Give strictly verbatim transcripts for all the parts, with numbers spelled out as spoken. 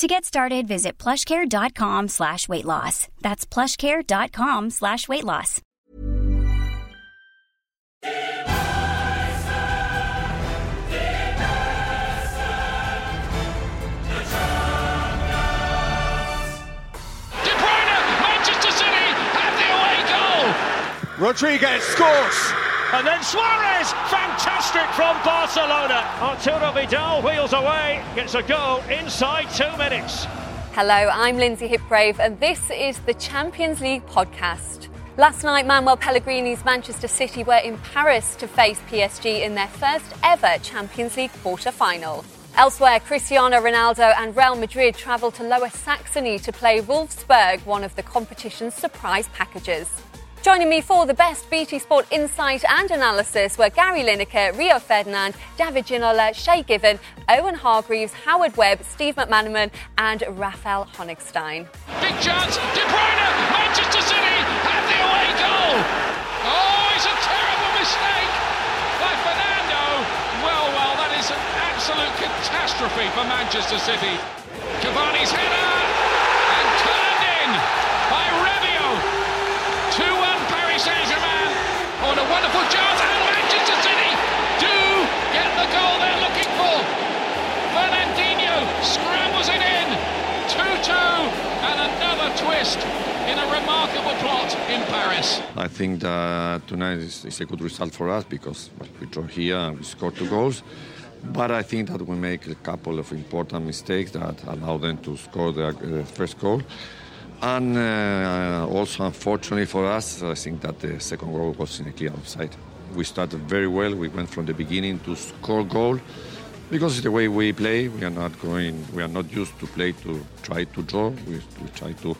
To get started, visit plushcare.com slash weight loss. That's plushcare.com slash weight loss. De Bruyne, Manchester City have the away goal. Rodriguez scores. And then Suarez, fantastic from Barcelona. Arturo Vidal wheels away, gets a goal inside two minutes. Hello, I'm Lindsay Hipgrave, and this is the Champions League podcast. Last night, Manuel Pellegrini's Manchester City were in Paris to face P S G in their first ever Champions League quarter-final. Elsewhere, Cristiano Ronaldo and Real Madrid travelled to Lower Saxony to play Wolfsburg, one of the competition's surprise packages. Joining me for the best B T Sport insight and analysis were Gary Lineker, Rio Ferdinand, David Ginola, Shay Given, Owen Hargreaves, Howard Webb, Steve McManaman and Raphael Honigstein. Big chance, De Bruyne, Manchester City have the away goal! Oh, it's a terrible mistake by Fernando. Well, well, that is an absolute catastrophe for Manchester City. Cavani's header and turned in by Rabiot. two one Paris Saint-Germain on a wonderful chance, and Manchester City do get the goal they're looking for. Fernandinho scrambles it in, two two, and another twist in a remarkable plot in Paris. I think that tonight is, is a good result for us because well, we draw here and we score two goals. But I think that we make a couple of important mistakes that allow them to score their uh, first goal. And uh, also, unfortunately for us, I think that the second goal was in a clear offside. We started very well. We went from the beginning to score goal because it's the way we play. We are not going. We are not used to play to try to draw. We, we try to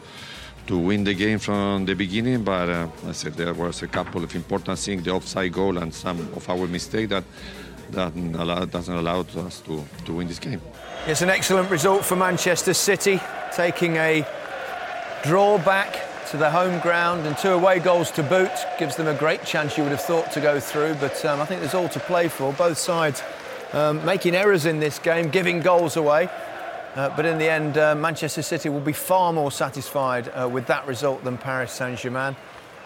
to win the game from the beginning. But uh, I said there was a couple of important things: the offside goal and some of our mistake that that allow, doesn't allow us to to win this game. It's an excellent result for Manchester City, taking a draw back to the home ground and two away goals to boot gives them a great chance you would have thought to go through, but um, I think there's all to play for. Both sides um, making errors in this game, giving goals away, uh, but in the end uh, Manchester City will be far more satisfied uh, with that result than Paris Saint-Germain.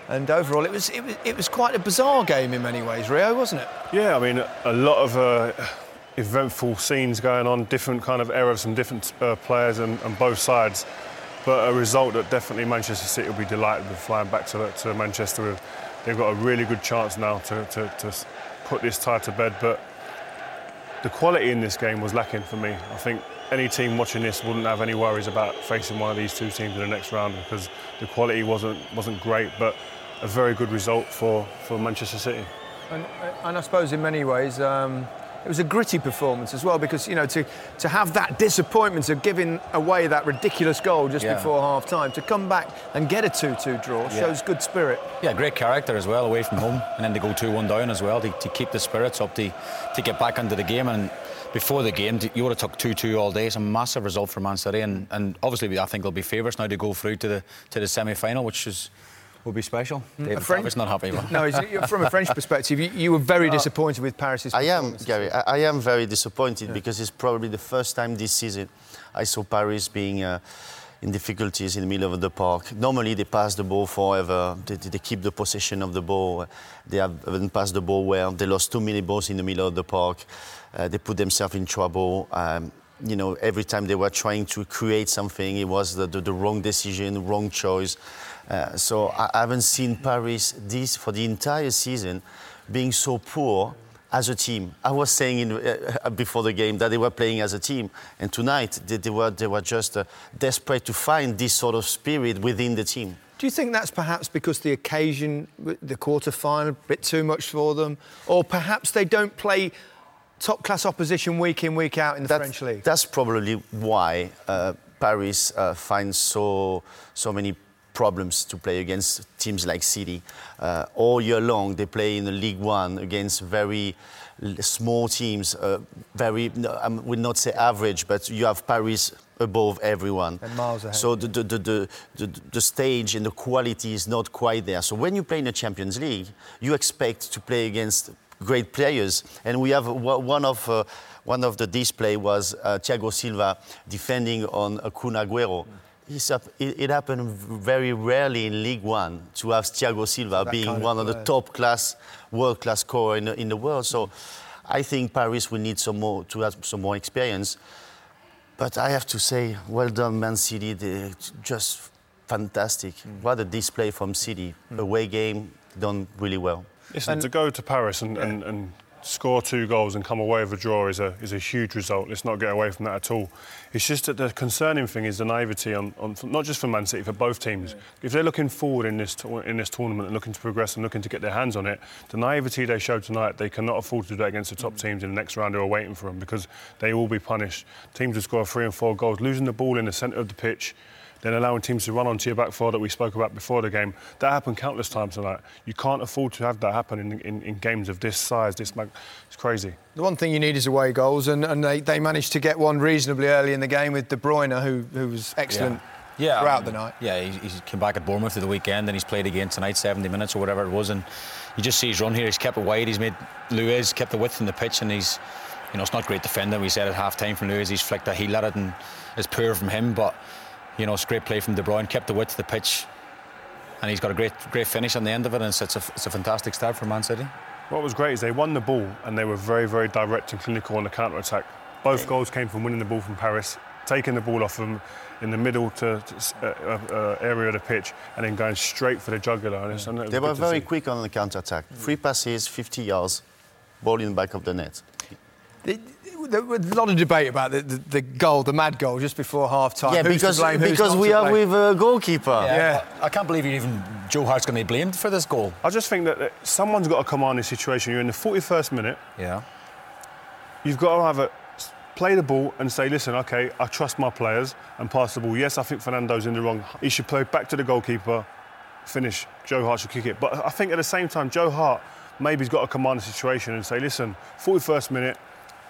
And overall it was, it was it was quite a bizarre game in many ways, Rio, wasn't it? Yeah, I mean a lot of uh, eventful scenes going on, different kind of errors from different uh, players and, and both sides. But a result that definitely Manchester City will be delighted with, flying back to, to Manchester. They've got a really good chance now to, to, to put this tie to bed. But the quality in this game was lacking for me. I think any team watching this wouldn't have any worries about facing one of these two teams in the next round because the quality wasn't wasn't great, but a very good result for, for Manchester City. And, and I suppose in many ways, um... it was a gritty performance as well because, you know, to, to have that disappointment of giving away that ridiculous goal just yeah. before half-time, to come back and get a two two draw yeah. shows good spirit. Yeah, great character as well, away from home, and then to go two one down as well, to, to keep the spirits up, to, to get back into the game. And before the game, you would have took two two all day. It's a massive result for Man City, and, and obviously I think they'll be favourites now to go through to the to the semi-final, which is... will be special. David French not happy. No, from a French perspective, you, you were very uh, disappointed with Paris's performance. I am, Gary. I, I am very disappointed yeah. because it's probably the first time this season I saw Paris being uh, in difficulties in the middle of the park. Normally, they pass the ball forever. They, they keep the possession of the ball. They haven't passed the ball well. They lost too many balls in the middle of the park. Uh, they put themselves in trouble. Um, you know, every time they were trying to create something, it was the, the, the wrong decision, wrong choice. Uh, so I haven't seen Paris this for the entire season being so poor as a team. I was saying in, uh, before the game that they were playing as a team, and tonight they, they were they were just uh, desperate to find this sort of spirit within the team. Do you think that's perhaps because the occasion, the quarter-final, a bit too much for them, or perhaps they don't play top-class opposition week in, week out in the that's, French league? That's probably why uh, Paris uh, finds so so many problems to play against teams like City. Uh, all year long, they play in the Ligue one against very small teams, uh, very, I would not say average, but you have Paris above everyone. And miles ahead. So the, the, the, the, the, the stage and the quality is not quite there. So when you play in the Champions League, you expect to play against great players. And we have one of uh, one of the display was uh, Thiago Silva defending on uh, Kun Agüero. Mm. It happened very rarely in League One to have Thiago Silva that being one of, of the top-class, world-class scorer in the, in the world. So I think Paris will need some more to have some more experience. But I have to say, well done, Man City. They're just fantastic. Mm. What a display from City. Mm. Away game, done really well. Listen, and to go to Paris and, yeah. and, and score two goals and come away with a draw is a is a huge result. Let's not get away from that at all. It's just that the concerning thing is the naivety on, on not just for Man City, for both teams. Yeah. If they're looking forward in this in this tournament and looking to progress and looking to get their hands on it, the naivety they showed tonight, they cannot afford to do that against the top mm. teams in the next round who are waiting for them, because they will be punished. Teams will score three and four goals, losing the ball in the centre of the pitch, then allowing teams to run onto your back four that we spoke about before the game. That happened countless times tonight. You can't afford to have that happen in, in, in games of this size, this mag- it's crazy. The one thing you need is away goals, and, and they, they managed to get one reasonably early in the game with De Bruyne, who, who was excellent yeah. Yeah, throughout I mean, the night. Yeah, he, he came back at Bournemouth at the weekend, and he's played again tonight, seventy minutes or whatever it was, and you just see his run here. He's kept it wide, he's made Luiz, kept the width in the pitch, and he's, you know, it's not great defending. We said at half-time from Luiz, he's flicked a heel at it, and it's poor from him, but you know, it's great play from De Bruyne, kept the width of the pitch, and he's got a great great finish on the end of it, and it's, it's, a, it's a fantastic start for Man City. What was great is they won the ball and they were very, very direct and clinical on the counter-attack. Both yeah. goals came from winning the ball from Paris, taking the ball off them in the middle to, to uh, uh, area of the pitch, and then going straight for the jugular. Yeah. They were very quick on the counter-attack. Mm. Three passes, fifty yards, ball in the back of the net. It, There was a lot of debate about the, the, the goal, the mad goal, just before half-time. Yeah, Who's because, to blame? Who's because not we to are blame? With a goalkeeper. Yeah, yeah. I, I can't believe even Joe Hart's going to be blamed for this goal. I just think that someone's got to come on this situation. You're in the forty-first minute. Yeah. You've got to have a play the ball and say, listen, OK, I trust my players and pass the ball. Yes, I think Fernando's in the wrong. He should play back to the goalkeeper, finish. Joe Hart should kick it. But I think at the same time, Joe Hart maybe's got to command the situation and say, listen, forty-first minute,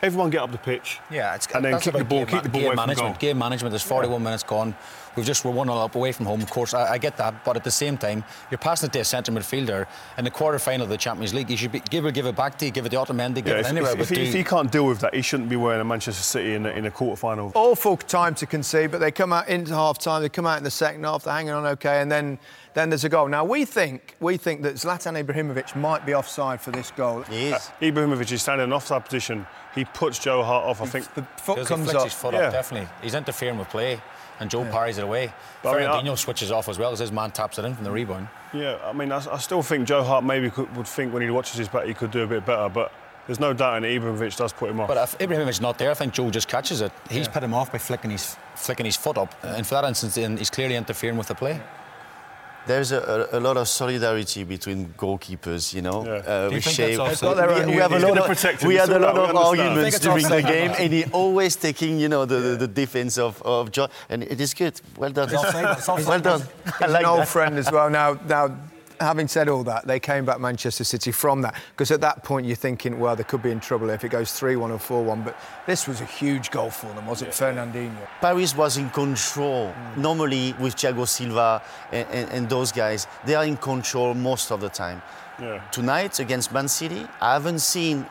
everyone get up the pitch. Yeah, it's and then kick the ball, keep the ball away from goal. Game management. There's forty-one minutes gone. We've just we're one nil up away from home. Of course, I, I get that, but at the same time, you're passing it to a centre midfielder in the quarter final of the Champions League. You should be, give it, give it back to you, give it to Otamendi, give yeah, it if, anywhere. If, if, he, if he can't deal with that, he shouldn't be wearing a Manchester City in the, in the quarter final. Awful time to concede, but they come out into half time. They come out in the second half. They're hanging on okay, and then. Then there's a goal. Now, we think we think that Zlatan Ibrahimovic might be offside for this goal. He is. Uh, Ibrahimovic is standing in an offside position. He puts Joe Hart off, I he, think. The foot comes off. His foot yeah. up, definitely. He's interfering with play, and Joe yeah. parries it away. But Fernandinho I mean, I, switches off as well, as his man taps it in from the rebound. Yeah, I mean, I, I still think Joe Hart maybe could, would think when he watches his back he could do a bit better, but there's no doubt that Ibrahimovic does put him off. But if Ibrahimovic's not there, I think Joe just catches it. He's yeah. put him off by flicking his, flicking his foot up, and for that instance, he's clearly interfering with the play. Yeah. There's a, a, a lot of solidarity between goalkeepers, you know. Yeah. Uh, Do you think shape. That's we, we have a lot of, we had a lot of arguments during the game, and he always taking, you know, the, yeah. the, the defense of, of John. And it is good. Well done. Well done. I like an old that. friend as well. Now, now, having said all that, they came back Manchester City from that, because at that point you're thinking, well, they could be in trouble if it goes three one or four one. But this was a huge goal for them, wasn't yeah. it, Fernandinho? Paris was in control. Mm. Normally with Thiago Silva and, and, and those guys, they are in control most of the time. Yeah. Tonight against Man City, I haven't seen.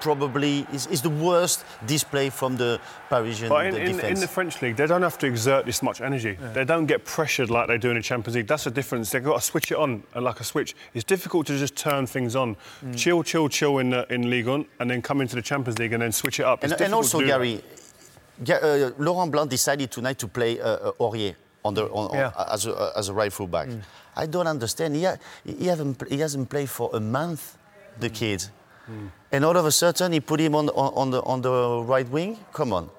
Probably is, is the worst display from the Parisian but in, the defense. In, in the French league, they don't have to exert this much energy. Yeah. They don't get pressured like they do in the Champions League. That's the difference. They've got to switch it on like a switch. It's difficult to just turn things on. Mm. Chill, chill, chill in the, in Ligue one, and then come into the Champions League and then switch it up. It's and, and also, Gary, uh, Laurent Blanc decided tonight to play uh, Aurier. on the on, yeah. on, as a, as a right full back. Mm. I don't understand. He, ha- he haven't he hasn't played for a month. The kid, mm. and all of a sudden he put him on on, on the on the right wing. Come on,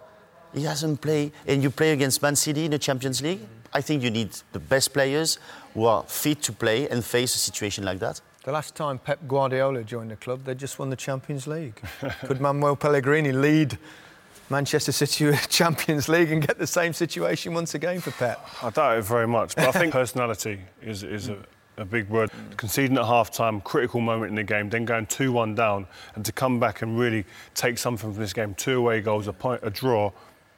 he hasn't played. And you play against Man City in the Champions League. I think you need the best players who are fit to play and face a situation like that. The last time Pep Guardiola joined the club, they just won the Champions League. Could Manuel Pellegrini lead Manchester City to the Champions League and get the same situation once again for Pep? I doubt it very much, but I think personality is is mm. a, a big word. Conceding at half-time, critical moment in the game, then going two one down, and to come back and really take something from this game, two away goals, a point, a draw,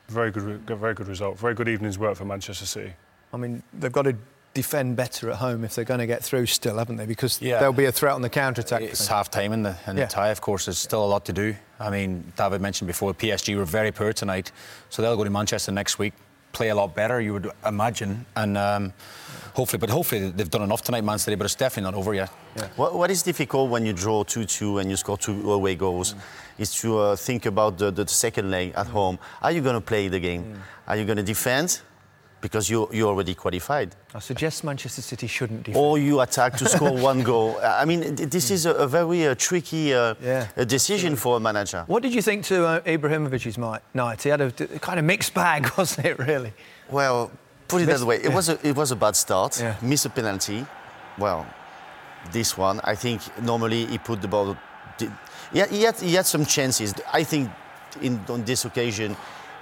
very good, very good result, very good evening's work for Manchester City. I mean, they've got to defend better at home if they're going to get through still, haven't they? Because yeah. there'll be a threat on the counter-attack. It's half-time and the, and yeah. the tie, of course. There's still a lot to do. I mean, David mentioned before, P S G were very poor tonight, so they'll go to Manchester next week, play a lot better, you would imagine, and um, hopefully, but hopefully they've done enough tonight, Man City, but it's definitely not over yet. Yeah. What, what is difficult when you draw two two and you score two away goals mm. is to uh, think about the, the second leg at mm. home. Are you going to play the game? Mm. Are you going to defend? Because you you already qualified. I suggest Manchester City shouldn't defend. Or you attack to score one goal. I mean, this is a, a very uh, tricky uh, yeah. decision yeah. for a manager. What did you think to uh, Ibrahimovic's night? He had a kind of mixed bag, wasn't it, really? Well, put it missed, that way. It yeah. was a, it was a bad start. Yeah. Miss a penalty. Well, this one. I think normally he put the ball... Yeah, he, had, he had some chances. I think in, on this occasion...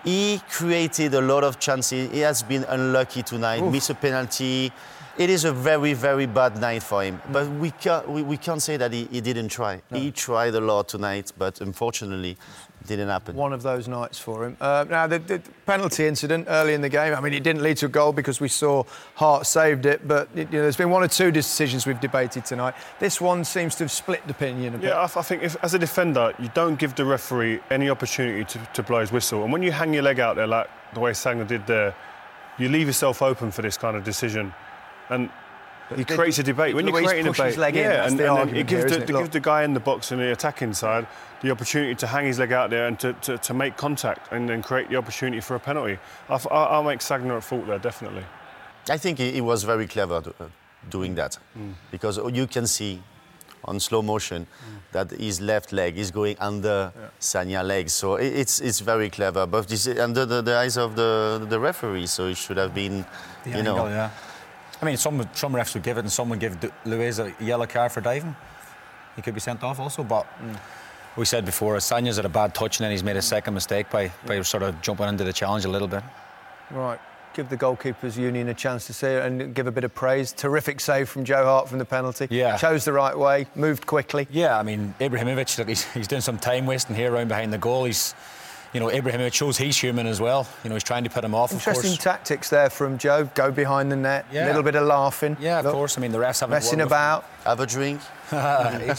He created a lot of chances. He has been unlucky tonight, Oof. missed a penalty. It is a very, very bad night for him. Mm. But we can't, we, we can't say that he, he didn't try. No. He tried a lot tonight, but unfortunately, it didn't happen. One of those nights for him. Uh, now, the, the penalty incident early in the game, I mean, it didn't lead to a goal because we saw Hart saved it, but it, you know, there's been one or two decisions we've debated tonight. This one seems to have split the opinion a bit. Yeah, I, I think if, as a defender, you don't give the referee any opportunity to, to blow his whistle. And when you hang your leg out there, like the way Sanger did there, you leave yourself open for this kind of decision. And he creates a debate. When you create a debate, yeah, in, and, and it gives here, the, it? gives the guy in the box and the attacking side the opportunity to hang his leg out there and to, to, to make contact and then create the opportunity for a penalty. I'll, I'll make Sagna at fault there, definitely. I think he was very clever doing that mm. because you can see on slow motion mm. that his left leg is going under yeah. Sagna's leg. So it's it's very clever, but it's under the, the eyes of the, the referee, so it should have been, the you angle, know... Yeah. I mean, some some refs would give it, and some would give Luiz a yellow card for diving. He could be sent off also, but mm. we said before, Sagna's had a bad touch, and then he's made a second mistake by, by sort of jumping into the challenge a little bit. Right. Give the goalkeepers union a chance to see it and give a bit of praise. Terrific save from Joe Hart from the penalty. Yeah. Chose the right way, moved quickly. Yeah, I mean, Ibrahimovic, he's, he's doing some time wasting here around behind the goal. He's... You know, Ibrahimovic shows he's human as well. You know, he's trying to put him off, of course. Interesting tactics there from Joe. Go behind the net, a yeah. little bit of laughing. Yeah, of Look. course. I mean, the refs haven't... Messing about. Have a drink. He's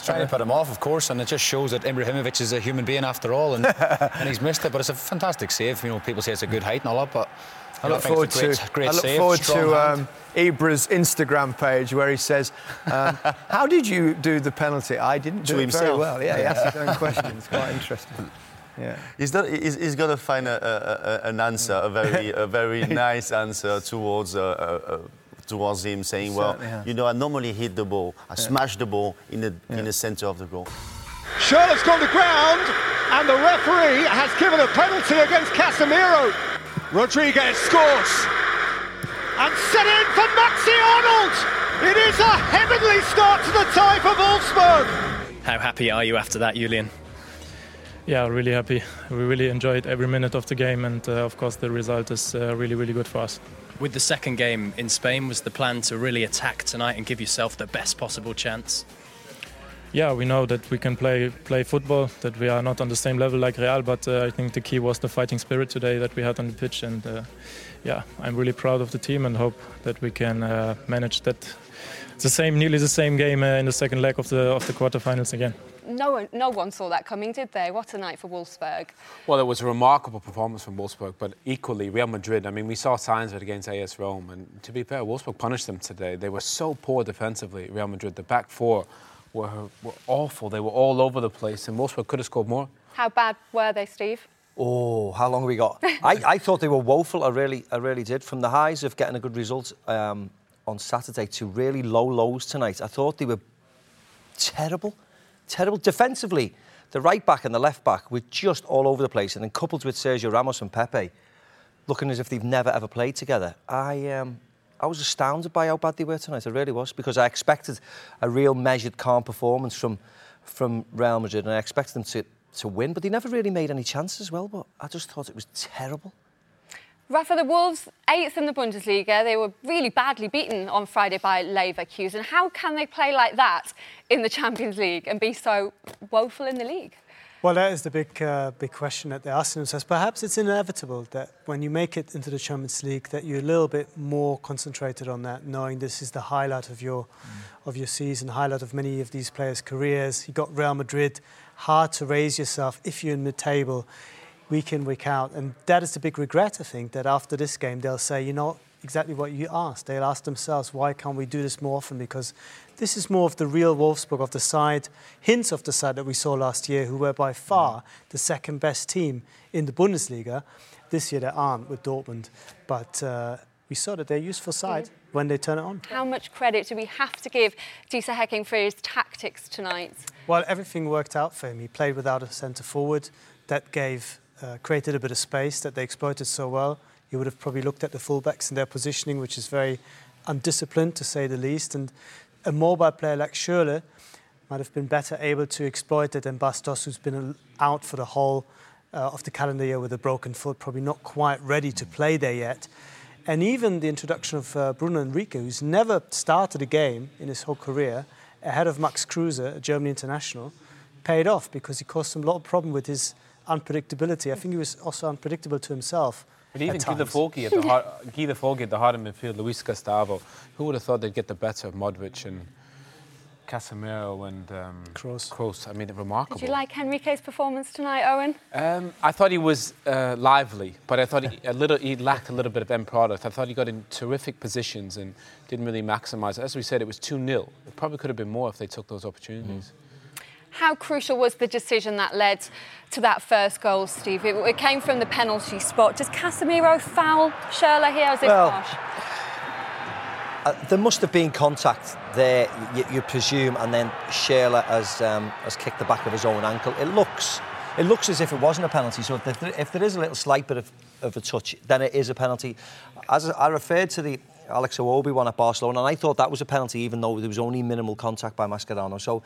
trying to put him off, of course, and it just shows that Ibrahimovic is a human being after all, and, and he's missed it, but it's a fantastic save. You know, people say it's a good height and all that, but... I look forward to I look forward to um, Ibra's Instagram page where he says, um, how did you do the penalty? I didn't do to it himself. very well. Yeah, he asked his own question. It's quite interesting. Yeah. He's, not, he's, he's got to find a, a, a, an answer, a very, a very nice answer towards uh, uh, towards him, saying, "Well, has. you know, I normally hit the ball, I yeah. smash the ball in the yeah. in the centre of the goal." Schürrle's gone to ground, and the referee has given a penalty against Casemiro. Rodriguez scores and set it in for Maxi Arnold. It is a heavenly start to the tie for Wolfsburg. How happy are you after that, Julian? Yeah, really happy. We really enjoyed every minute of the game, and uh, of course the result is uh, really, really good for us. With the second game in Spain, was the plan to really attack tonight and give yourself the best possible chance? Yeah, we know that we can play play football, that we are not on the same level like Real, but uh, I think the key was the fighting spirit today that we had on the pitch, and uh, yeah, I'm really proud of the team and hope that we can uh, manage that. It's the same, nearly the same game uh, in the second leg of the of the quarterfinals again. No one, no one saw that coming, did they? What a night for Wolfsburg. Well, it was a remarkable performance from Wolfsburg, but equally, Real Madrid, I mean, we saw signs of it against A S Roma, and to be fair, Wolfsburg punished them today. They were so poor defensively, Real Madrid. The back four were, were awful. They were all over the place, and Wolfsburg could have scored more. How bad were they, Steve? Oh, how long have we got? I, I thought they were woeful. I really, I really did. From the highs of getting a good result um, on Saturday to really low lows tonight, I thought they were terrible, terrible defensively. The right back and the left back were just all over the place, and then coupled with Sergio Ramos and Pepe, looking as if they've never ever played together. I, um, I was astounded by how bad they were tonight. I really was, because I expected a real measured, calm performance from from Real Madrid, and I expected them to. to win, but they never really made any chances as well, but I just thought it was terrible. Rafa, the Wolves, eighth in the Bundesliga, they were really badly beaten on Friday by Leverkusen. How can they play like that in the Champions League and be so woeful in the league? Well, that is the big uh, big question that they're asking themselves. Perhaps it's inevitable that when you make it into the Champions League that you're a little bit more concentrated on that, knowing this is the highlight of your mm. of your season, highlight of many of these players' careers. You got Real Madrid, hard to raise yourself if you're in mid-table, week in, week out. And that is the big regret, I think, that after this game they'll say, you know, exactly what you asked. They'll ask themselves, why can't we do this more often? Because this is more of the real Wolfsburg, of the side, hints of the side that we saw last year, who were by far the second best team in the Bundesliga. This year they aren't, with Dortmund. But uh, we saw that they're a useful side mm. when they turn it on. How much credit do we have to give Dieter Hecking for his tactics tonight? Well, everything worked out for him. He played without a centre-forward. That gave uh, created a bit of space that they exploited so well. You would have probably looked at the fullbacks and their positioning, which is very undisciplined, to say the least. And a mobile player like Schürrle might have been better able to exploit it than Bastos, who's been out for the whole uh, of the calendar year with a broken foot, probably not quite ready to play there yet. And even the introduction of uh, Bruno Henrique, who's never started a game in his whole career, ahead of Max Kruse, a German international, paid off, because he caused him a lot of problem with his unpredictability. I think he was also unpredictable to himself. But even Guy Forgi at the heart, Guy Forgi at the heart of midfield, Luis Gustavo, who would have thought they'd get the better of Modric and Casemiro and um, Kroos. Kroos. I mean, remarkable. Did you like Henrique's performance tonight, Owen? Um, I thought he was uh, lively, but I thought he, a little, he lacked a little bit of end product. I thought he got in terrific positions and didn't really maximise it. As we said, it was two nil. It probably could have been more if they took those opportunities. Mm. How crucial was the decision that led to that first goal, Steve? It, it came from the penalty spot. Does Casemiro foul Schürrle here? Is it well, harsh? Uh, there must have been contact there, you, you presume, and then Schürrle has um, has kicked the back of his own ankle. It looks it looks as if it wasn't a penalty. So if there, if there is a little slight bit of, of a touch, then it is a penalty. As I referred to the Alex Iwobi one at Barcelona, and I thought that was a penalty, even though there was only minimal contact by Mascherano. So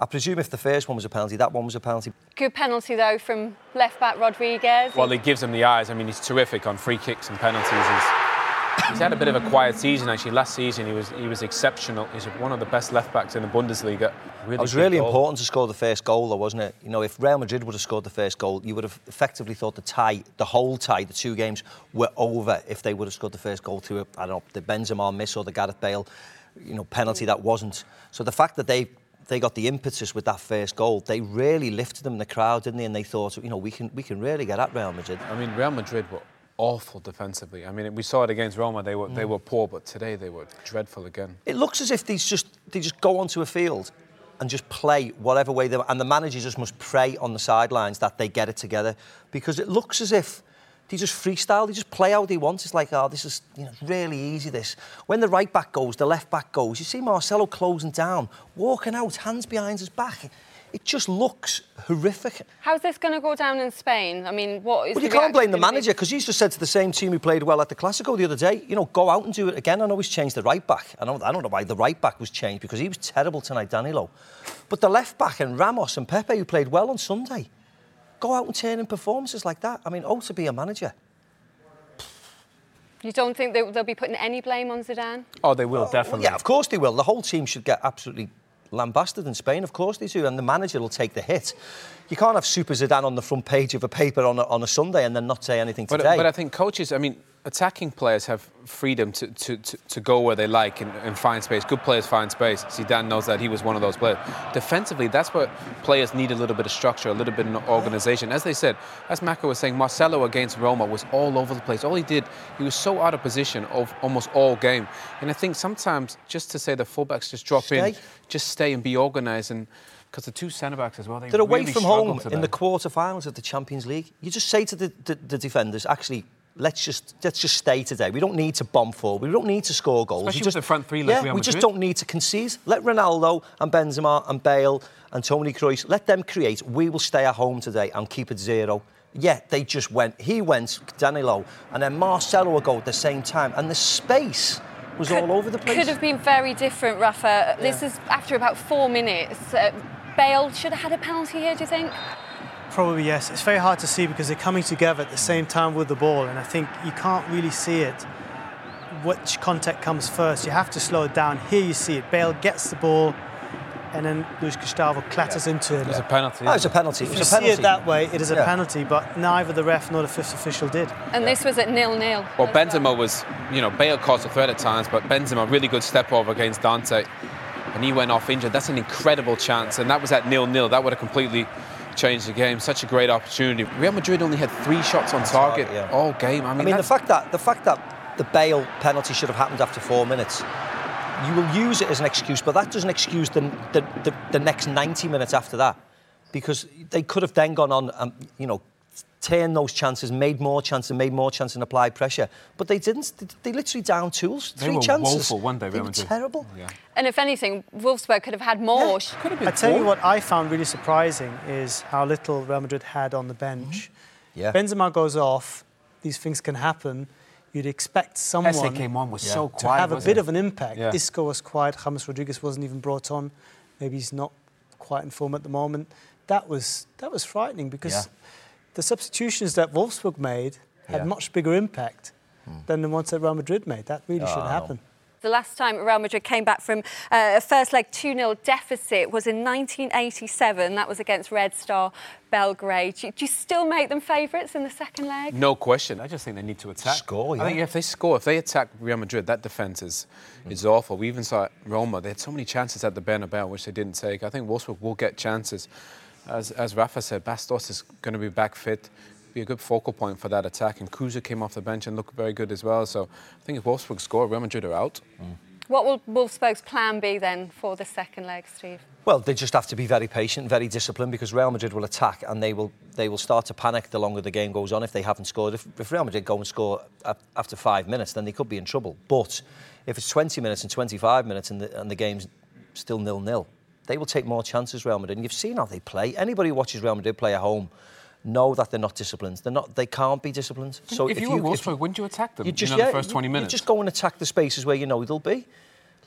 I presume if the first one was a penalty, that one was a penalty. Good penalty, though, from left-back Rodriguez. Well, it gives him the eyes. I mean, he's terrific on free kicks and penalties. He's, he's had a bit of a quiet season, actually. Last season, he was he was exceptional. He's one of the best left-backs in the Bundesliga. Really it was really goal. important to score the first goal, though, wasn't it? You know, if Real Madrid would have scored the first goal, you would have effectively thought the tie, the whole tie, the two games, were over if they would have scored the first goal through, I don't know, the Benzema miss or the Gareth Bale, you know, penalty that wasn't. So the fact that they... They got the impetus with that first goal. They really lifted them in the crowd, didn't they? And they thought, you know, we can we can really get at Real Madrid. I mean, Real Madrid were awful defensively. I mean, we saw it against Roma. They were mm. they were poor, but today they were dreadful again. It looks as if these just they just go onto a field and just play whatever way they were. And the manager just must pray on the sidelines that they get it together, because it looks as if they just freestyle. They just play how they want. It's like, oh, this is you know, really easy, this. When the right back goes, the left back goes. You see Marcelo closing down, walking out, hands behind his back. It just looks horrific. How's this going to go down in Spain? I mean, what is well, the you can't blame the manager, because he's just said to the same team who played well at the Clasico the other day, you know, go out and do it again. I know he's changed the right back. I don't, I don't know why the right back was changed, because he was terrible tonight, Danilo. But the left back and Ramos and Pepe, who played well on Sunday, go out and turn in performances like that. I mean, oh, to be a manager. You don't think they'll be putting any blame on Zidane? Oh, they will, oh, definitely. Yeah, of course they will. The whole team should get absolutely lambasted in Spain. Of course they do. And the manager will take the hit. You can't have Super Zidane on the front page of a paper on a, on a Sunday and then not say anything today. But, but I think coaches, I mean, attacking players have freedom to, to, to, to go where they like and, and find space. Good players find space. Zidane knows that. He was one of those players. Defensively, that's where players need a little bit of structure, a little bit of organisation. As they said, as Maka was saying, Marcelo against Roma was all over the place. All he did, he was so out of position of almost all game. And I think sometimes just to say the fullbacks just drop stay. in, just stay and be organised and Because the two centre-backs as well, they They're really away from home today. In the quarter-finals of the Champions League. You just say to the, the, the defenders, actually, let's just let's just stay today. We don't need to bomb forward. We don't need to score goals. Especially just, with the front three. Like yeah, Real we just don't need to concede. Let Ronaldo and Benzema and Bale and Toni Kroos, let them create. We will stay at home today and keep it zero. Yeah, they just went. He went, Danilo, and then Marcelo will go at the same time. And the space... was could, all over the place. Could have been very different, Rafa. Yeah. This is after about four minutes. Uh, Bale should have had a penalty here, do you think? Probably, yes. It's very hard to see because they're coming together at the same time with the ball, and I think you can't really see it. Which contact comes first? You have to slow it down. Here you see it. Bale gets the ball, and then Luis Gustavo clatters yeah. into it. It was a penalty. Oh, it was a penalty. If you see it that way, it is a yeah. penalty, but neither the ref nor the fifth official did. And yeah. this was at nil-nil. Well, Benzema well. was, you know, Bale caused a threat at times, but Benzema, really good step over against Dante, and he went off injured. That's an incredible chance, and that was at nil-nil. That would have completely changed the game. Such a great opportunity. Real Madrid only had three shots on target right, yeah. all game. I mean, I mean the fact that the fact that the Bale penalty should have happened after four minutes... You will use it as an excuse, but that doesn't excuse the, the, the, the next ninety minutes after that, because they could have then gone on and, you know, turned those chances, made more chances, made more chances and applied pressure. But they didn't. They, they literally downed tools, three chances. They were woeful, weren't they? They were terrible. Yeah. And if anything, Wolfsburg could have had more. Yeah, could have been I tell more. You what I found really surprising is how little Real Madrid had on the bench. Mm-hmm. Yeah. Benzema goes off, these things can happen. You'd expect someone was yeah. so quiet, to have a bit it? of an impact. Yeah. Isco was quiet. James Rodriguez wasn't even brought on. Maybe he's not quite in form at the moment. That was that was frightening because yeah. the substitutions that Wolfsburg made had yeah. much bigger impact mm. than the ones that Real Madrid made. That really oh. shouldn't happen. The last time Real Madrid came back from uh, a first-leg two-nil deficit was in nineteen eighty-seven. That was against Red Star Belgrade. Do you, do you still make them favourites in the second leg? No question. I just think they need to attack. Score, yeah. I think if they score, if they attack Real Madrid, that defence is, mm. is awful. We even saw Roma. They had so many chances at the Bernabeu, which they didn't take. I think Wolfsburg will get chances. As, as Rafa said, Bastos is going to be back fit. Be a good focal point for that attack, and Kuza came off the bench and looked very good as well. So I think if Wolfsburg score, Real Madrid are out. Mm. What will Wolfsburg's plan be then for the second leg, Steve? Well, they just have to be very patient, very disciplined, because Real Madrid will attack and they will they will start to panic the longer the game goes on if they haven't scored. If, if Real Madrid go and score after five minutes, then they could be in trouble. But if it's twenty minutes and twenty-five minutes and the, and the game's still nil-nil, they will take more chances, Real Madrid. And you've seen how they play. Anybody who watches Real Madrid play at home know that they're not disciplined. They're not. They can't be disciplined. So if, if you were Wolfsburg, wouldn't you attack them? You just, you know, yeah, the first twenty minutes. You just go and attack the spaces where you know they'll be.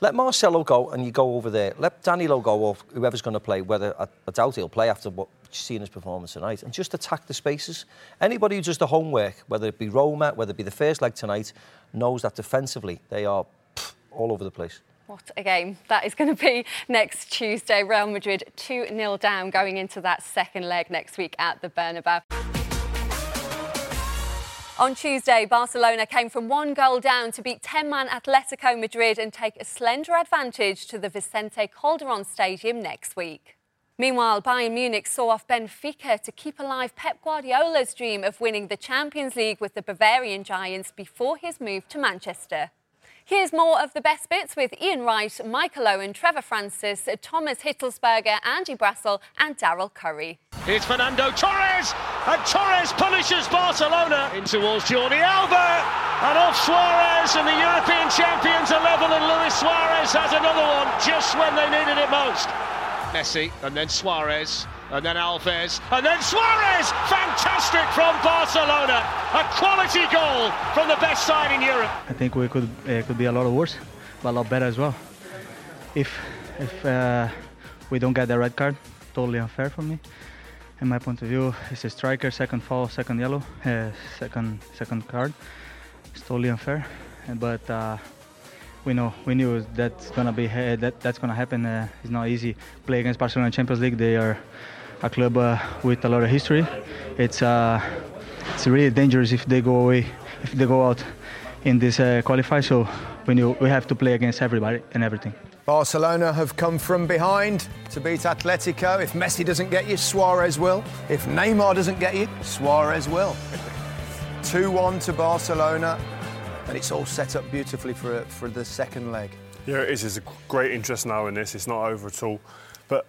Let Marcelo go, and you go over there. Let Danilo go, or whoever's going to play. Whether I, I doubt he'll play after what you see in his performance tonight, and just attack the spaces. Anybody who does the homework, whether it be Roma, whether it be the first leg tonight, knows that defensively they are pff, all over the place. What a game. That is going to be next Tuesday. Real Madrid two-nil down going into that second leg next week at the Bernabeu. On Tuesday, Barcelona came from one goal down to beat ten-man Atletico Madrid and take a slender advantage to the Vicente Calderón Stadium next week. Meanwhile, Bayern Munich saw off Benfica to keep alive Pep Guardiola's dream of winning the Champions League with the Bavarian Giants before his move to Manchester. Here's more of the best bits with Ian Wright, Michael Owen, Trevor Francis, Thomas Hittelsberger, Andy Brassel and Darryl Curry. Here's Fernando Torres, and Torres punishes Barcelona in towards Jordi Alba, and off Suarez, and the European champions are level, and Luis Suarez has another one just when they needed it most. Messi, and then Suarez, and then Alves, and then Suarez! Fantastic from Barcelona! A quality goal from the best side in Europe. I think we could uh, could be a lot worse, but a lot better as well. If if uh, we don't get the red card, totally unfair for me. In my point of view, it's a striker, second foul, second yellow, uh, second second card. It's totally unfair, but. Uh, We know, we knew that's gonna be uh, that that's gonna happen. Uh, it's not easy. Play against Barcelona in Champions League. They are a club uh, with a lot of history. It's uh, it's really dangerous if they go away, if they go out in this uh, qualifier. So we knew we have to play against everybody and everything. Barcelona have come from behind to beat Atletico. If Messi doesn't get you, Suarez will. If Neymar doesn't get you, Suarez will. two-one to Barcelona. And it's all set up beautifully for for the second leg. Yeah, it is. There's a great interest now in this. It's not over at all. But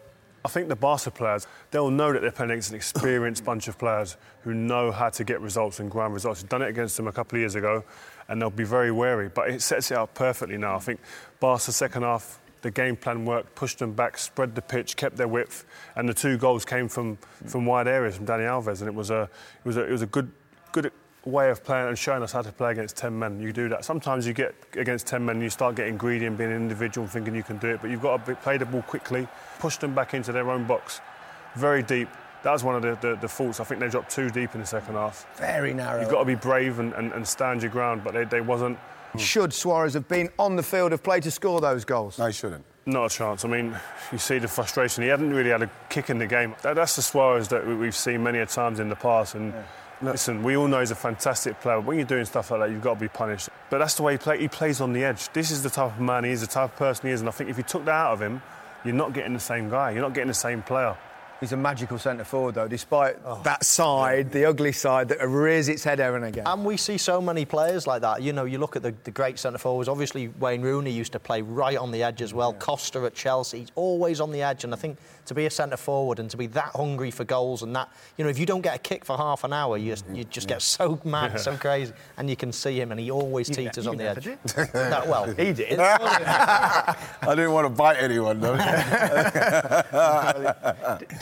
I think the Barca players, they'll know that they're playing against an experienced bunch of players who know how to get results and grind results. We've done it against them a couple of years ago, and they'll be very wary. But it sets it up perfectly now. I think Barca's second half, the game plan worked, pushed them back, spread the pitch, kept their width, and the two goals came from, from wide areas from Dani Alves, and it was a it was a, it was a good good. way of playing and showing us how to play against ten men. You do that. Sometimes you get against ten men and you start getting greedy and being an individual and thinking you can do it, but you've got to play the ball quickly, push them back into their own box, very deep. That was one of the, the, the faults. I think they dropped too deep in the second half. Very narrow. You've got to be brave and, and, and stand your ground, but they, they wasn't. Should Suarez have been on the field of play to score those goals? No, he shouldn't. Not a chance. I mean, you see the frustration. He hadn't really had a kick in the game. That, that's the Suarez that we've seen many a times in the past, and yeah. Listen, we all know he's a fantastic player. When you're doing stuff like that, you've got to be punished. But that's the way he plays. He plays on the edge. This is the type of man he is, the type of person he is. And I think if you took that out of him, you're not getting the same guy. You're not getting the same player. He's a magical centre-forward, though, despite oh. that side, the ugly side, that rears its head ever and again. And we see so many players like that. You know, you look at the, the great centre-forwards. Obviously, Wayne Rooney used to play right on the edge as well. Yeah. Costa at Chelsea, he's always on the edge. And I think to be a centre-forward and to be that hungry for goals and that... You know, if you don't get a kick for half an hour, you, you just get so mad, yeah. so crazy. And you can see him, and he always you teeters ne- on the edge. Did. No, well, he did. I didn't want to bite anyone, though.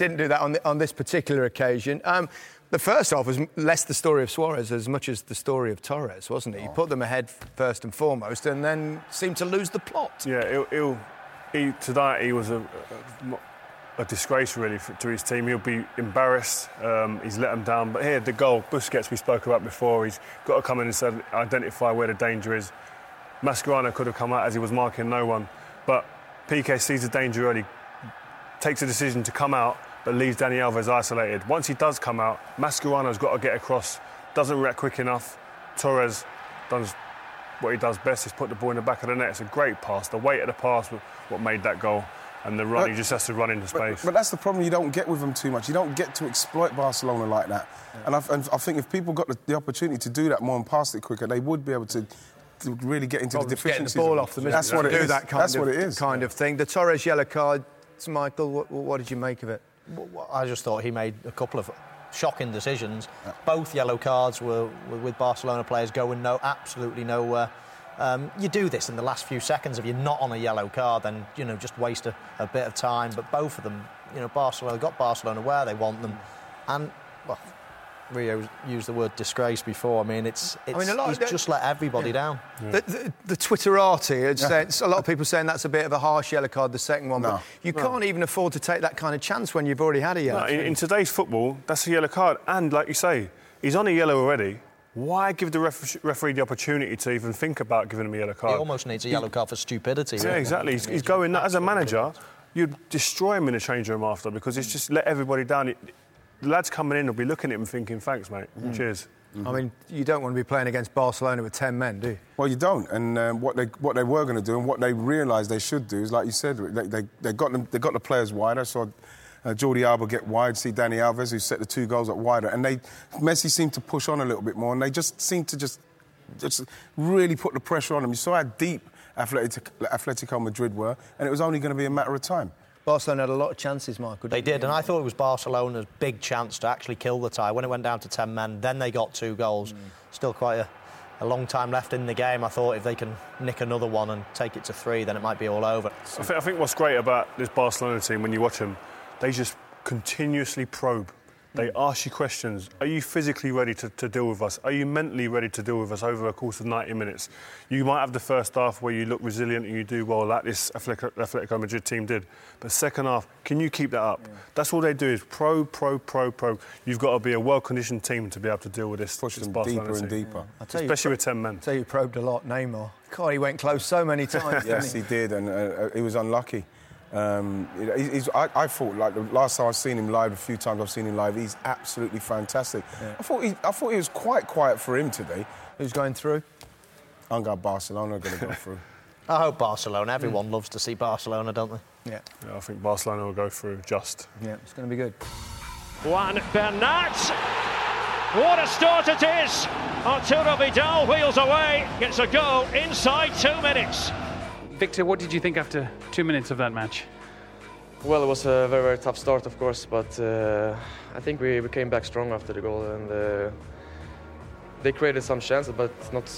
Didn't do that on, the, on this particular occasion. Um, the first half was less the story of Suarez as much as the story of Torres, wasn't it? He put them ahead first and foremost and then seemed to lose the plot. Yeah, he'll, he'll, he, tonight he was a, a, a disgrace, really, for, to his team. He'll be embarrassed. Um, he's let them down. But here, the goal, Busquets, we spoke about before. He's got to come in and said, identify where the danger is. Mascherano could have come out as he was marking no one. But Piqué sees the danger early, takes a decision to come out, but leaves Dani Alves isolated. Once he does come out, Mascherano's got to get across, doesn't react quick enough. Torres does what he does best, is put the ball in the back of the net. It's a great pass. The weight of the pass was what made that goal. And the run, but, he just has to run into space. But, but that's the problem, you don't get with them too much. You don't get to exploit Barcelona like that. Yeah. And, I've, and I think if people got the, the opportunity to do that more and pass it quicker, they would be able to... really get into well, the deficiencies. Getting the ball off them. That's what it is. That kind of kind of thing. The Torres yellow card, Michael, what, what did you make of it? I just thought he made a couple of shocking decisions. Yeah. Both yellow cards were, were with Barcelona players going no, absolutely nowhere. Um, you do this in the last few seconds. If you're not on a yellow card, then, you know, just waste a, a bit of time. But both of them, you know, Barcelona got Barcelona where they want them. And, well... Rio used the word disgrace before. I mean, it's, it's I mean, a lot he's of, just let everybody yeah. down. Yeah. The, the, the Twitterati, it's, yeah. it's a lot of people saying that's a bit of a harsh yellow card, the second one. No. But you no. can't even afford to take that kind of chance when you've already had a yellow no, in, in today's football, that's a yellow card. And, like you say, he's on a yellow already. Why give the ref- referee the opportunity to even think about giving him a yellow card? He almost needs a yellow card for stupidity. Yeah, exactly. He's, he's going... As a manager, you'd destroy him in the change room after because it's just let everybody down... It, the lads coming in will be looking at him thinking, thanks, mate, mm. cheers. Mm-hmm. I mean, you don't want to be playing against Barcelona with ten men, do you? Well, you don't. And um, what they what they were going to do and what they realised they should do is, like you said, they they, they got them, they got the players wider, so uh, Jordi Alba get wide, see Dani Alves, who set the two goals up wider. And they Messi seemed to push on a little bit more, and they just seemed to just, just really put the pressure on him. You saw how deep Atletico, Atletico Madrid were, and it was only going to be a matter of time. Barcelona had a lot of chances, Michael. They did, you? and I thought it was Barcelona's big chance to actually kill the tie. When it went down to ten men, then they got two goals. Mm. Still quite a, a long time left in the game. I thought if they can nick another one and take it to three, then it might be all over. So. I, think, I think what's great about this Barcelona team, when you watch them, they just continuously probe. They ask you questions. Are you physically ready to, to deal with us? Are you mentally ready to deal with us over a course of ninety minutes? You might have the first half where you look resilient and you do well, like this Atletico Madrid team did. But second half, can you keep that up? Yeah. That's all they do is probe, probe, probe, probe. You've got to be a well-conditioned team to be able to deal with this. Push them deeper and deeper. Yeah. Especially you, with ten men. I tell you, probed a lot, Neymar. God, he went close so many times. Yes, he? he did, and uh, he was unlucky. Um, he's, I, I thought, like, the last time I've seen him live, a few times I've seen him live, he's absolutely fantastic. Yeah. I thought he, I thought he was quite quiet for him today. Who's going through? I'm going Barcelona, going to go through. I hope Barcelona. Everyone mm. loves to see Barcelona, don't they? Yeah. yeah. I think Barcelona will go through just. Yeah, it's going to be good. Juan Bernat! What a start it is! Arturo Vidal wheels away, gets a goal inside two minutes. Victor, what did you think after two minutes of that match? Well, it was a very, very tough start, of course, but uh, I think we, we came back strong after the goal, and uh, they created some chances, but not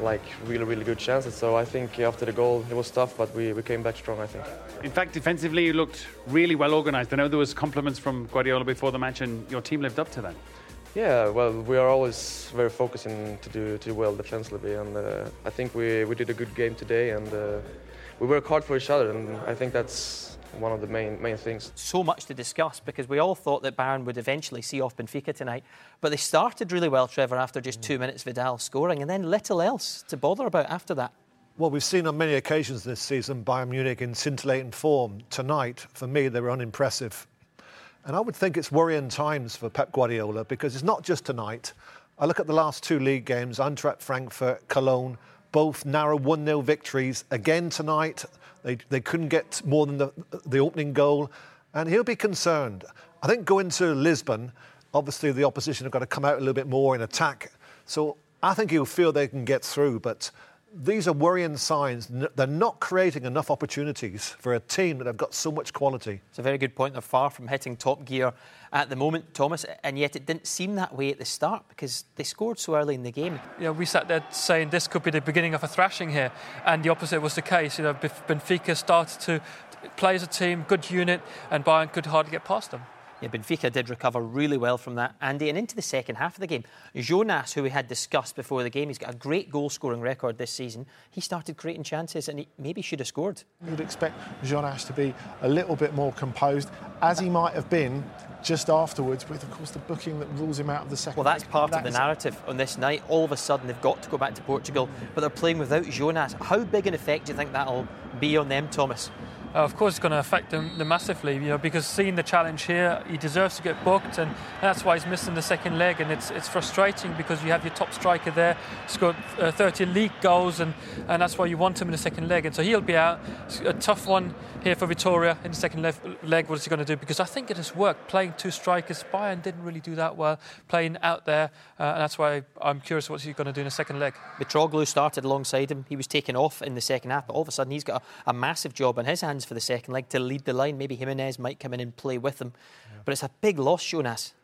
like really, really good chances. So I think after the goal, it was tough, but we, we came back strong, I think. In fact, defensively, you looked really well organised. I know there was compliments from Guardiola before the match, and your team lived up to that. Yeah, well, we are always very focusing to do to do well defensively, and uh, I think we, we did a good game today, and uh, we work hard for each other, and I think that's one of the main main things. So much to discuss, because we all thought that Bayern would eventually see off Benfica tonight, but they started really well, Trevor, after just mm. two minutes Vidal scoring, and then little else to bother about after that. Well, we've seen on many occasions this season Bayern Munich in scintillating form. Tonight, for me, they were unimpressive. And I would think it's worrying times for Pep Guardiola, because it's not just tonight. I look at the last two league games, Eintracht Frankfurt, Cologne, both narrow one nil victories. Again tonight, they they couldn't get more than the, the opening goal. And he'll be concerned. I think going to Lisbon, obviously the opposition have got to come out a little bit more in attack. So I think he'll feel they can get through. But these are worrying signs. They're not creating enough opportunities for a team that have got so much quality. It's a very good point. They're far from hitting top gear at the moment, Thomas, and yet it didn't seem that way at the start, because they scored so early in the game. You know, we sat there saying this could be the beginning of a thrashing here, and the opposite was the case. You know, Benfica started to play as a team, good unit, and Bayern could hardly get past them. Yeah, Benfica did recover really well from that, Andy, and into the second half of the game. Jonas, who we had discussed before the game, he's got a great goal-scoring record this season. He started creating chances and he maybe should have scored. You'd expect Jonas to be a little bit more composed, as he might have been just afterwards, with, of course, the booking that rules him out of the second. Well, that's part of the narrative on this night. All of a sudden, they've got to go back to Portugal, but they're playing without Jonas. How big an effect do you think that'll be on them, Thomas? Uh, of course, it's going to affect him massively, you know, because seeing the challenge here, he deserves to get booked, and that's why he's missing the second leg. And it's it's frustrating, because you have your top striker there, scored uh, thirty league goals, and, and that's why you want him in the second leg. And so he'll be out. It's a tough one here for Vitória in the second le- leg. What is he going to do? Because I think it has worked, playing two strikers. Bayern didn't really do that well, playing out there, uh, and that's why I'm curious what he's going to do in the second leg. Mitroglou started alongside him. He was taken off in the second half, but all of a sudden he's got a, a massive job on his hands for the second leg to lead the line. Maybe Jimenez might come in and play with them. Yeah. But it's a big loss, Jonas.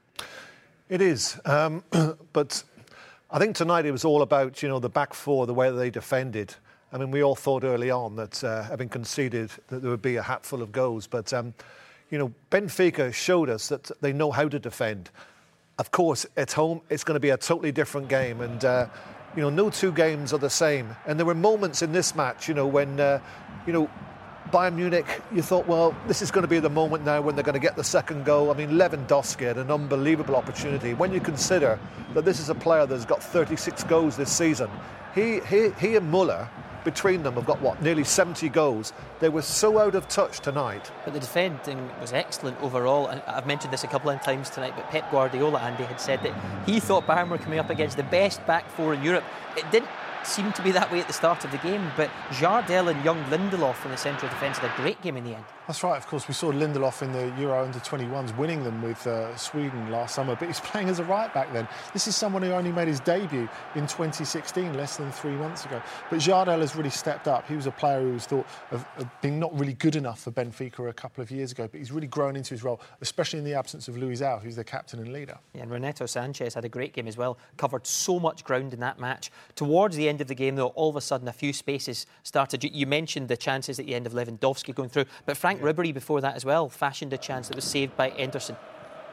It is. Um, but I think tonight it was all about, you know, the back four, the way that they defended. I mean, we all thought early on that uh, having conceded that there would be a hatful of goals. But, um, you know, Benfica showed us that they know how to defend. Of course, at home, it's going to be a totally different game. And, uh, you know, no two games are the same. And there were moments in this match, you know, when, uh, you know, Bayern Munich, you thought, well, this is going to be the moment now when they're going to get the second goal. I mean, Lewandowski had an unbelievable opportunity. When you consider that this is a player that's got thirty-six goals this season, he he, he and Müller, between them, have got, what, nearly seventy goals. They were so out of touch tonight. But the defending was excellent overall. And I've mentioned this a couple of times tonight, but Pep Guardiola, Andy, had said that he thought Bayern were coming up against the best back four in Europe. It didn't seemed to be that way at the start of the game, but Jardel and young Lindelof in the central defence had a great game in the end. That's right, of course. We saw Lindelof in the Euro under twenty-ones winning them with uh, Sweden last summer, but he's playing as a right-back then. This is someone who only made his debut in twenty sixteen, less than three months ago. But Jardel has really stepped up. He was a player who was thought of, of being not really good enough for Benfica a couple of years ago, but he's really grown into his role, especially in the absence of Luizão, who's their captain and leader. Yeah, and Renato Sanchez had a great game as well, covered so much ground in that match. Towards the end of the game, though, all of a sudden a few spaces started. You mentioned the chances at the end of Lewandowski going through, but Frank yeah. Ribery before that as well fashioned a chance that was saved by Anderson.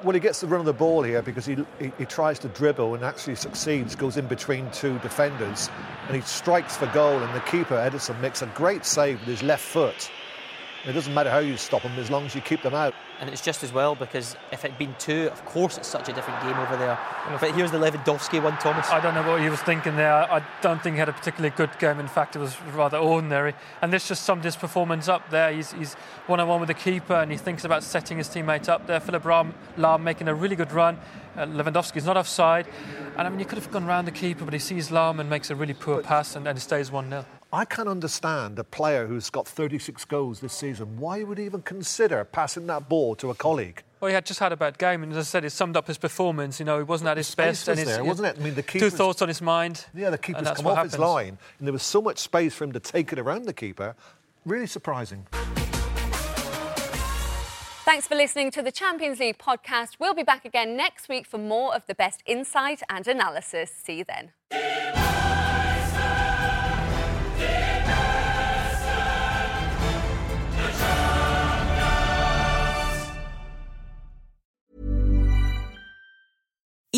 Well, he gets the run of the ball here, because he, he he tries to dribble and actually succeeds, goes in between two defenders and he strikes for goal, and the keeper, Ederson, makes a great save with his left foot. It doesn't matter how you stop them as long as you keep them out. And it's just as well, because if it had been two, of course it's such a different game over there. But here's the Lewandowski one, Thomas. I don't know what he was thinking there. I don't think he had a particularly good game. In fact, it was rather ordinary. And this just summed his performance up there. He's, he's one-on-one with the keeper and he thinks about setting his teammate up there. Philipp Lahm making a really good run. Uh, Lewandowski's not offside. And I mean, you could have gone round the keeper, but he sees Lahm and makes a really poor but pass and, and it stays one nil. I can understand a player who's got thirty-six goals this season. Why would he even consider passing that ball to a colleague? Well, he had just had a bad game, and as I said, it summed up his performance. You know, he wasn't at his best, and there, wasn't it? I mean, the keeper's, two thoughts on his mind. Yeah, the keeper's come off his line, and there was so much space for him to take it around the keeper. Really surprising. Thanks for listening to the Champions League podcast. We'll be back again next week for more of the best insight and analysis. See you then.